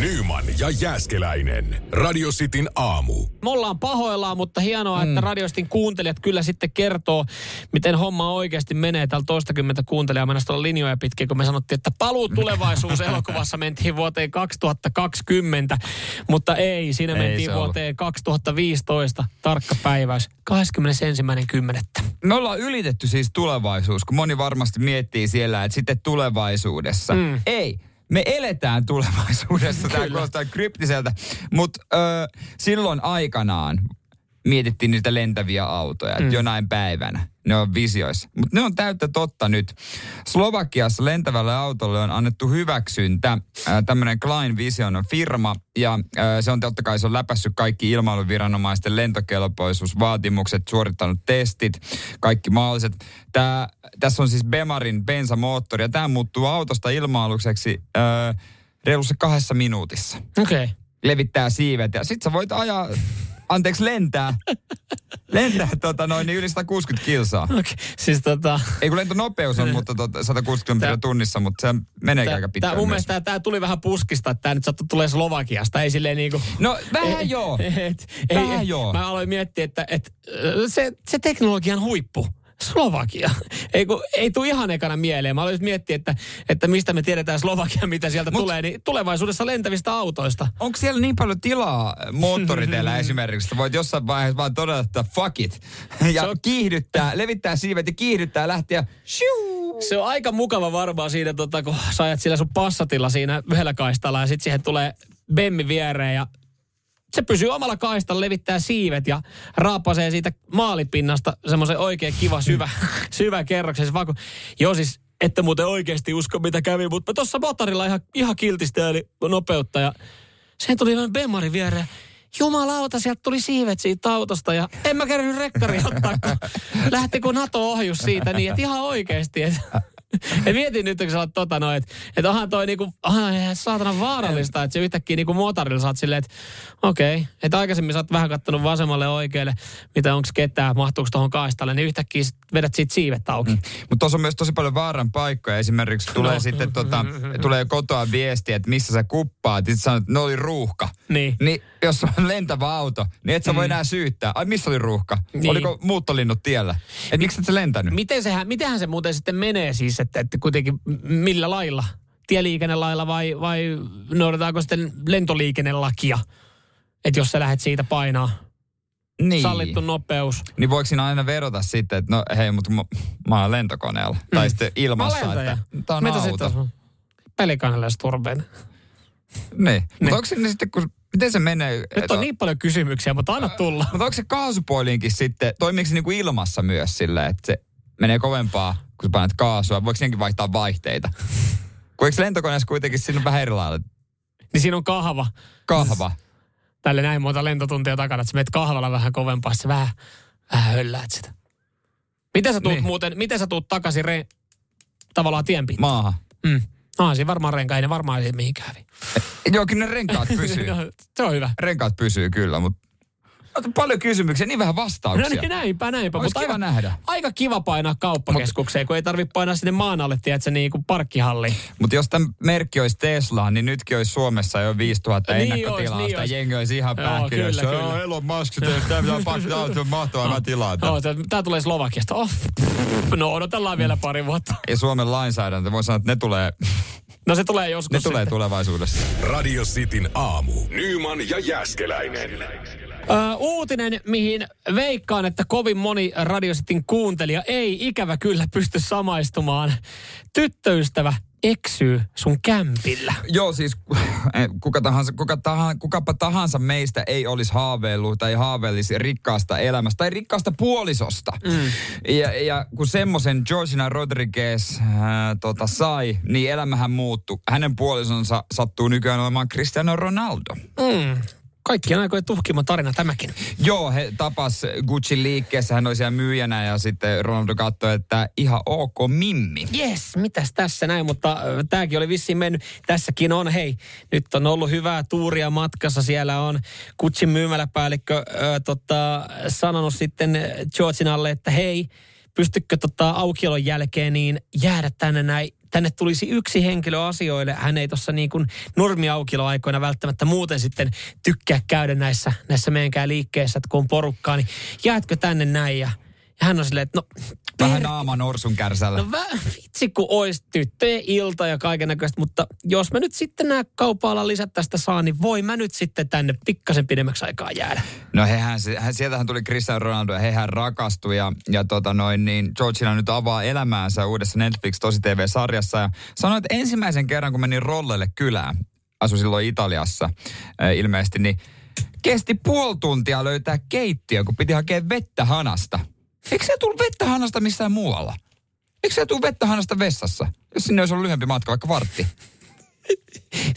Nyman ja Jääskeläinen. Radio Cityn aamu. Me ollaan pahoillaan, mutta hienoa, että Radio Cityn kuuntelijat kyllä sitten kertoo, miten homma oikeasti menee. Täällä toistakymmentä kuuntelijaa mennä tuolla linjoja pitkin, kun me sanottiin, että paluu tulevaisuus elokuvassa mentiin vuoteen 2020. Mutta ei, siinä ei mentiin vuoteen 2015. Tarkka päiväys. 21.10. Me ollaan ylitetty siis tulevaisuus, kun moni varmasti miettii siellä, että sitten tulevaisuudessa. Ei. Me eletään tulevaisuudessa, tämä kuulostaa kryptiseltä, mutta silloin aikanaan mietittiin niitä lentäviä autoja, että jonain päivänä ne on visioissa. Mutta ne on täyttä totta nyt. Slovakiassa lentävälle autolle on annettu hyväksyntä, tämmöinen Klein Vision on firma, ja se on totta kai läpässyt kaikki ilmailuviranomaisten lentokelpoisuusvaatimukset, suorittanut testit, kaikki mahdolliset. Tässä on siis Bemarin bensamoottori, ja tämä muuttuu autosta ilma-alukseksi reilussa 2 minuutissa. Okei. Okay. Levittää siivet, ja sit sä voit ajaa... Anteeksi, lentää yli 160 kilsaa. Okay. Siis ei kun lentonopeus on, mutta 160 tunnissa, mutta se menee aika pitkään. Mun mielestä tää tuli vähän puskista, että tää nyt sattuu tulee Slovakiasta, ei silleen niinku... No vähän joo. Mä aloin miettiä, että se teknologian huippu. Slovakia. Ei tule ihan ekana mieleen. Mä aloin miettiä, että mistä me tiedetään Slovakia, mitä sieltä tulee, niin tulevaisuudessa lentävistä autoista. Onko siellä niin paljon tilaa moottoriteillä esimerkiksi? Voit jossain vaiheessa vaan todeta, että fuck it. Ja kiihdyttää, levittää siivet ja kiihdyttää, lähtee shiu. Se on aika mukava varmaan siinä, kun sä ajat sillä sun passatilla siinä yhdellä kaistalla ja sit siihen tulee bemmi viereen ja se pysyy omalla kaistalla, levittää siivet ja raapasee siitä maalipinnasta semmoisen oikein kiva syvä kerroksen. Joo siis, ette muuten oikeasti usko mitä kävi, mutta tuossa motorilla ihan kiltisti eli nopeutta ja sen tuli vähän Bemarin viereen. Jumalauta, sieltä tuli siivet siitä autosta ja en mä kerännyt rekkaria ottaa, kun lähti NATO-ohjus siitä niin, että ihan oikeasti. Ja mietin nyt, kun sä olet että onhan toi niinku, saatana vaarallista, että se yhtäkkiä niinku motorilla saat silleen, että okei, että aikaisemmin sä oot vähän kattonut vasemmalle ja oikealle, mitä onko ketään, mahtuuko tohon kaistalle, niin yhtäkkiä vedät siitä siivet auki. Mm. Mutta tuossa on myös tosi paljon vaaran paikkoja. Esimerkiksi tulee sitten tulee kotoa viesti, että missä sä kuppaat, ja sanot, että ne oli ruuhka. Niin jos on lentävä auto, niin et sä voi enää syyttää. Ai missä oli ruuhka? Niin. Oliko muuttolinnut tiellä? Et miksi et sä lentänyt? Mitenhän se muuten sitten menee siis, että kuitenkin millä lailla? Tieliikennelailla vai noudataanko sitten lentoliikennelakia? Että jos sä lähdet siitä painaa. Niin. Sallittu nopeus. Niin voiko siinä aina verota sitten, että no hei, mutta mä oon lentokoneella. Tai sitten ilmassa, että tää on auto. Pelikanalais turveen. Niin. Mutta onko siinä sitten, kun miten se menee? Nyt on niin paljon kysymyksiä, mutta anna tulla. Mutta onko se kaasupuoliinkin sitten, toimiiko se niin kuin ilmassa myös silleen, että se menee kovempaa, kun sä painat kaasua? Voiko siinäkin vaihtaa vaihteita? Kun eikö lentokoneessa kuitenkin siinä on vähän erilailla? Niin siinä on kahva. Tälle näin monta lentotuntia takana, että sä menet kahvalla vähän kovempaa, sä vähän hölläät sitä. Miten sä tuut takaisin tavallaan tien pitkin? Maahan. Mm. No, siinä varmaan renkaat, ei ne varmaan siihen mihin kävi. Joo, kyllä ne renkaat pysyy. No, se on hyvä. Renkaat pysyy kyllä, mutta paljon kysymyksiä, niin vähän vastauksia. No niin, näinpä. Olisi kiva nähdä. Aika kiva painaa kauppakeskukseen, kun ei tarvitse painaa sinne maan alle, tiedätkö, niin kuin parkkihalliin. Mutta jos tämän merkki olisi Tesla, niin nytkin olisi Suomessa jo 5000 ennakkotilaa. Niin sitä jengi olisi ihan pähkinössä. Joo, Elon Musk, tämä pitää pakkaa, se on mahtavaa, mä tilaan. Tämä tulee Slovakiasta. No, odotellaan vielä pari vuotta. Ja Suomen lainsäädäntö, voi sanoa, että ne tulee. No se tulee joskus. Ne sitten tulee tulevaisuudessa. Radio Cityn aamu. Nyman ja Jääskeläinen. Uutinen, mihin veikkaan, että kovin moni Radio Cityn kuuntelija ei ikävä kyllä pysty samaistumaan. Tyttöystävä eksyy sun kämpillä. Joo, siis kukapa tahansa meistä ei olisi haaveillut tai haaveillisi rikkaasta elämästä tai rikkaasta puolisosta. Mm. Ja kun semmoisen Georgina Rodriguez sai, niin elämähän muuttui. Hänen puolisonsa sattuu nykyään olemaan Cristiano Ronaldo. Mm. Kaikkien aikojen tuhkima tarina tämäkin. Joo, he tapas Gucci liikkeessä, hän oli siellä myyjänä ja sitten Ronaldo katsoi, että ihan ok mimmi. Yes, mitäs tässä näin, mutta tämäkin oli vissiin mennyt. Tässäkin on, hei, nyt on ollut hyvää tuuria matkassa. Siellä on Gucci myymäläpäällikkö sanonut sitten Georginalle, että hei, pystykö aukiolon jälkeen niin jäädä tänne näin. Tänne tulisi yksi henkilö asioille. Hän ei tuossa niin kuin normiaukiloaikoina välttämättä muuten sitten tykkää käydä näissä meidänkään liikkeissä, että kun on porukkaa, niin jäätkö tänne näin? Ja hän on silleen, että vähän naama norsun kärsällä. No vitsi, kun ois tyttöjen ilta ja kaiken näköistä, mutta jos mä nyt sitten nämä kaupa-alan lisät tästä saan, niin voi mä nyt sitten tänne pikkasen pidemmäksi aikaa jäädä. No sieltähän tuli Cristiano Ronaldo ja hehän rakastui ja Georgina nyt avaa elämäänsä uudessa Netflix tosi TV-sarjassa ja sanoi, että ensimmäisen kerran kun menin rollelle kylään, asui silloin Italiassa ilmeisesti, niin kesti puoli tuntia löytää keittiö, kun piti hakea vettä hanasta. Eikö se tule vettä hanasta missään muualla? Eikö se tule vettä hanasta vessassa? Jos sinne olisi ollut lyhyempi matka, vaikka vartti.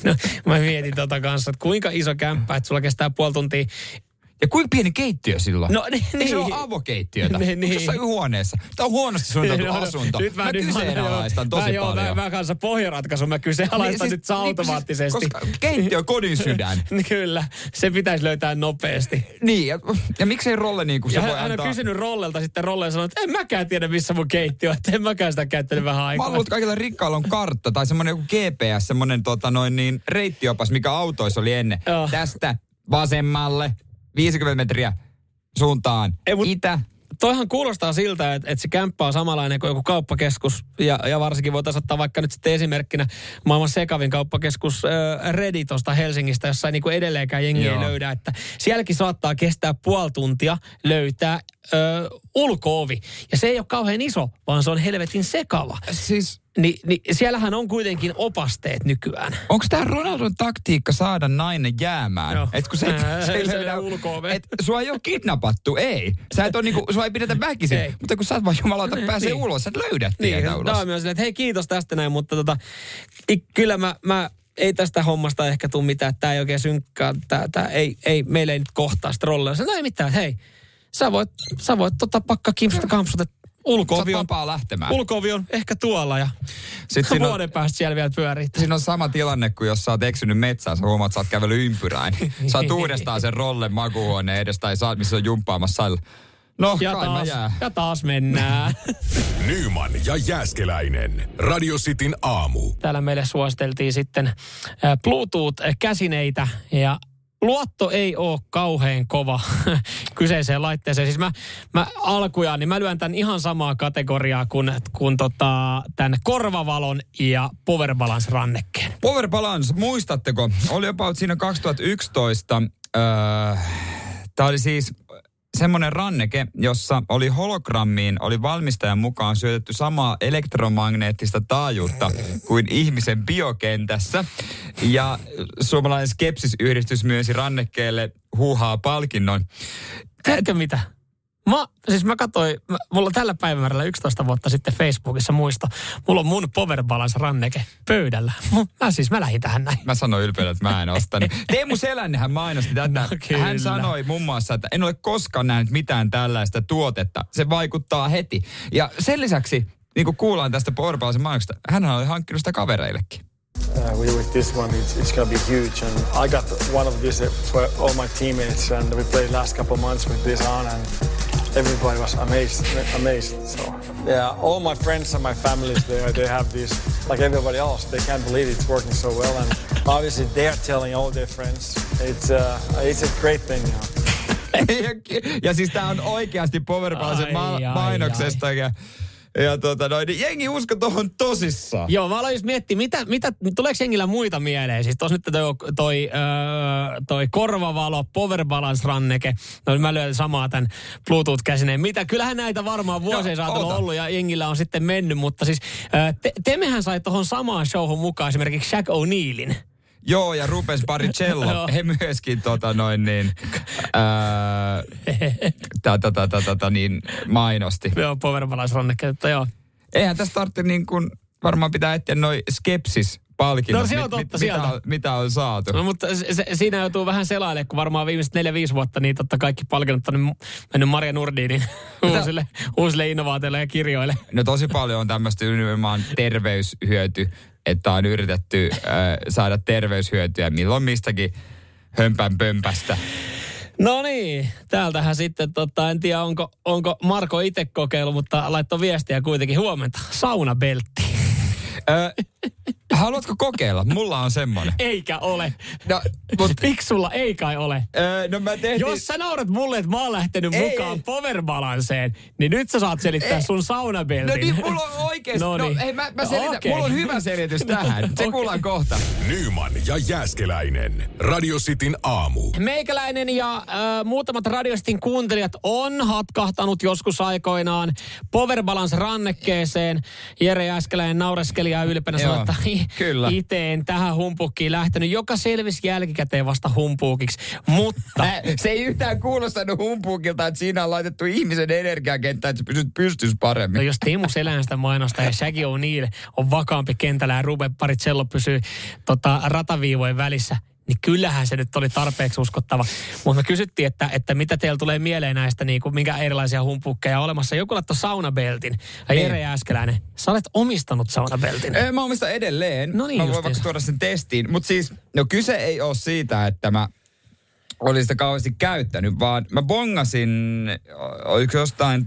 No, mä mietin kanssa, että kuinka iso kämppä, että sulla kestää puoli tuntia. Ja kuinka pieni keittiö silloin? No niin. Eikö se ole avokeittiötä? Niin. Jossain huoneessa. Tämä on huonosti suunniteltu asunto. Nyt mä kyseenalaistan tosi paljon. Mä kanssa pohjaratkaisun, mä kyseenalaistan nyt automaattisesti. Koska keittiö on kodin sydän. Kyllä, se pitäisi löytää nopeasti. Niin, ja miksei Rolle niin kuin se voi antaa. Hän on kysynyt Rollelta sitten, Rolle sanoi, että en mäkään tiedä missä mun keittiö on. En mäkään sitä käyttänyt vähän aikaa. Mä luulen, että kaikilla rikkailla on kartta tai semmoinen joku GPS, semmoinen reittiopas, mikä autoissa oli ennen. Tästä vasemmalle. 50 metriä suuntaan. Itä. Toihan kuulostaa siltä, että se kämppä on samanlainen kuin joku kauppakeskus. Ja varsinkin voitaisiin ottaa vaikka nyt sitten esimerkkinä maailman sekavin kauppakeskus Redi tuosta Helsingistä, jossa ei niin kuin edelleenkään jengiä löydä. Että sielläkin saattaa kestää puoli tuntia löytää ulko-ovi. Ja se ei ole kauhean iso, vaan se on helvetin sekava. Siis Niin siellähän on kuitenkin opasteet nykyään. Onko tämä Ronaldon taktiikka saada nainen jäämään? Että kun se löydä ulko-oveen. Että sua ei ole kidnappattu, ei. Sä et ole niinku, sua ei pidetä väkisin. Ei. Mutta kun sä oot vaan jumalauta pääsee ulos, sä et löydät tietä ulos. Tämä on myös silleen, että hei kiitos tästä näin, mutta kyllä mä ei tästä hommasta ehkä tule mitään. Tämä ei oikein synkkää, ei, meillä ei nyt kohtaa sitä Rollea. No ei mitään, hei, sä voit pakkaa kimpsuta kampsuta. ulko-ovi on vapaa lähtemään. Ulko-ovi on ehkä tuolla ja sitten vuoden päästä siellä vielä pyörii. Siinä on sama tilanne kuin jos sä oot eksynyt metsään, sä huomaat, sä oot kävellyt ympyrään. Sä oot uudestaan sen rollen makuuhuoneen edes tai saat, missä on jumppaamassa. No, ja taas, mennään. Nyman ja Jääskeläinen. Radio Cityn aamu. Täällä meille suositeltiin sitten Bluetooth-käsineitä ja luotto ei ole kauhean kova kyseiseen laitteeseen. Siis mä alkujaan, niin mä lyön tämän ihan samaa kategoriaa kuin tämän korvavalon ja Power Balance-rannekkeen. Power Balance, muistatteko? Oli jopa siinä 2011. Tämä oli siis semmoinen ranneke, jossa oli hologrammiin, oli valmistajan mukaan syötetty samaa elektromagneettista taajuutta kuin ihmisen biokentässä. Ja suomalainen skepsisyhdistys myönsi rannekkeelle huuhaa palkinnon. Tiedätkö mitä? Mä katsoin, mulla tällä päivämäärällä 11 vuotta sitten Facebookissa muisto, mulla on mun Power Balance-ranneke pöydällä. Mä lähdin tähän näin. Mä sanoin ylpeänä, että mä en ostanut. Teemu Selännehän mainosti tätä. No, hän sanoi muun muassa, että en ole koskaan nähnyt mitään tällaista tuotetta. Se vaikuttaa heti. Ja sen lisäksi, niin kuin kuullaan tästä Power Balance-mainoksesta, hänhän oli hankkinut sitä kavereillekin. With this one, it's going to be huge. And I got one of these for all my teammates, and we played last couple of months with this on, and everybody was amazed. So yeah, all my friends and my families there, they have this. Like everybody else, they can't believe it's working so well. And obviously, they are telling all their friends. It's a great thing. You know? Ja siis tää on oikeasti Power Balance mainoksesta. Ja niin jengi usko tuohon tosissaan. Joo, mä aloin just miettiä, tuleeko jengillä muita mieleen? Siis tos nyt toi korvavalo, Power Balance-ranneke. No mä lyön samaa tämän Bluetooth-käsineen. Mitä? Kyllähän näitä varmaan vuosien saatolla ollut ja jengillä on sitten mennyt. Mutta siis Temehän sai tuohon samaan showhun mukaan esimerkiksi Shaq O'Nealin. Joo, ja Rubens Barrichello, he myöskin mainosti. Joo, Power Balance-ranneketta, joo. Eihän tässä tarvitse niin kuin, varmaan pitää etsiä noi skepsis-palkinnot, no, se on totta, mitä on saatu. No, mutta siinä joutuu vähän selaille, kun varmaan viimeiset 4-5 vuotta, niin totta kaikki palkinnot on mennyt Maria Nordinin uusille innovaatioille ja kirjoille. No tosi paljon on tämmöistä nimenomaan terveyshyöty. Että on yritetty saada terveyshyötyä milloin mistäkin hömpän pömpästä. No niin, täältähän sitten, en tiedä onko Marko itse kokeillut, mutta laittoi viestiä kuitenkin huomenta. Saunabeltti. Haluatko kokeilla? Mulla on semmoinen. Eikä ole. No, miksi sulla ei kai ole? Jos sä naurat mulle, että mä oon lähtenyt mukaan Power Balanceen, niin nyt sä saat selittää sun saunabeltin. No niin, mulla on oikeesti. Mä selitän. Okay. Mulla on hyvä selitys tähän. Se kuullaan kohta. Nyman ja Jääskeläinen. Radio Cityn aamu. Meikäläinen ja muutamat Radio Cityn kuuntelijat on hatkahtanut joskus aikoinaan Power Balance-rannekkeeseen. Jere Jääskeläinen naureskeli ja ylpeänä sanoi, että kyllä. Itse en tähän humpukkiin lähtenyt, joka selvisi jälkikäteen vasta humpuukiksi, mutta se ei yhtään kuulostanut humpuukilta, että siinä on laitettu ihmisen energiakenttä, että sä pysyt pystyssä paremmin. No jos Teemu Selänne sitä mainostaa ja Shaq O'Neal on vakaampi kentällä ja Ruben Barrichello pysyy rataviivojen välissä, niin kyllähän se nyt oli tarpeeksi uskottava. Mutta me kysyttiin, että mitä teillä tulee mieleen näistä, niin kuin, minkä erilaisia humpukkeja on olemassa. Joku laittoi saunabeltin. Jere Jääskeläinen, sä olet omistanut saunabeltin. Mä omistan edelleen. No niin, mä voin vaikka tuoda sen testiin. Mutta siis, kyse ei ole siitä, että mä olin sitä kauheasti käyttänyt, vaan mä bongasin jostain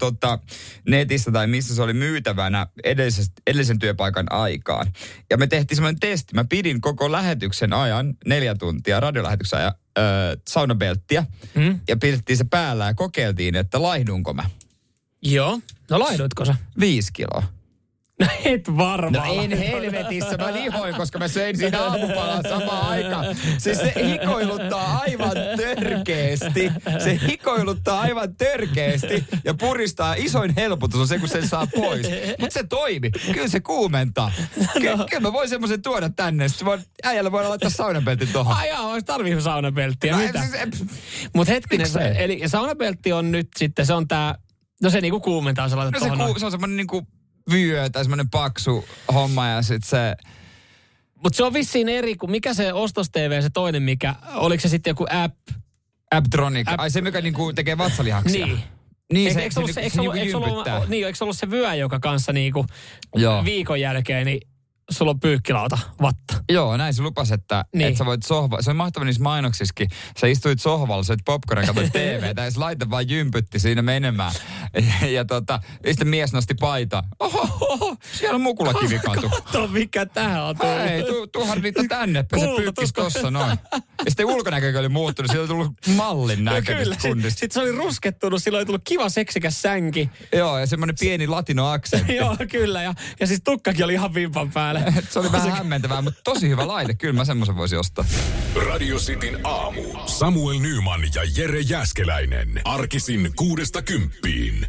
netistä tai missä se oli myytävänä edellisen työpaikan aikaan. Ja me tehtiin semmoinen testi. Mä pidin koko lähetyksen ajan, 4 tuntia radiolähetyksen ajan, saunabelttiä. Ja pidettiin se päällä ja kokeiltiin, että laihdunko mä. Joo. No laihduitko sä? 5 kiloa. No et varmaan. No en helvetissä, mä lihoin, koska mä söin siinä aamupalaa samaan aikaan. Siis se hikoiluttaa aivan törkeästi. Ja puristaa, isoin helpotus on se, kun sen saa pois. Mutta se toimi. Kyllä se kuumentaa. Kyllä mä voin semmoisen tuoda tänne. Äijällä voidaan laittaa saunapeltin tohon. Ai jaa, olisi tarvitse saunapelttiä. No, mitä? Mutta hetkinen, eli saunapeltti on nyt sitten, se on tää, no se niinku kuumentaa. Se laitat tohon. Se on semmonen niinku vyö tai semmoinen paksu homma ja sit se. Mutta se on vissiin eri kuin mikä se Ostos TV, se toinen mikä, oliko se sitten joku app? Apptronic. Ai se mikä niinku tekee vatsalihaksia. Niin. Niin se jympyttää. Niin, eikö se ollut se vyö, joka kanssa niinku viikon jälkeen, niin sulla on pyykkilauta, vatta. Joo, näin se lupasi, että niin. Et sä voit sohvalla. Se on mahtava niissä mainoksissakin. Sä istuit sohvalla, soit popcornia, katsoit TVtä, ja se laite vaan jympytti siinä menemään. Ja sitten mies nosti paitaa. Oho, siellä on mukulakivikatu. Kato, mikä tää on tullut. Hei, tuuhan niitä tänne, se pyykkis tossa noin. Ja sitten ulkonäkö oli muuttunut, sillä oli tullut mallin näköistä kunnista. Sitten se oli ruskettunut, sillä oli tullut kiva seksikäs sänki. Joo, ja semmoinen pieni latinoaksentti. Joo, kyllä, ja siis tukkakin oli ihan vimpan päälle. Se oli vähän hämmentävää, mutta tosi hyvä laite. Kyllä mä semmoisen voisin ostaa. Radio Cityn aamu. Samuel Nyman ja Jere Jääskeläinen. Arkisin 6-10.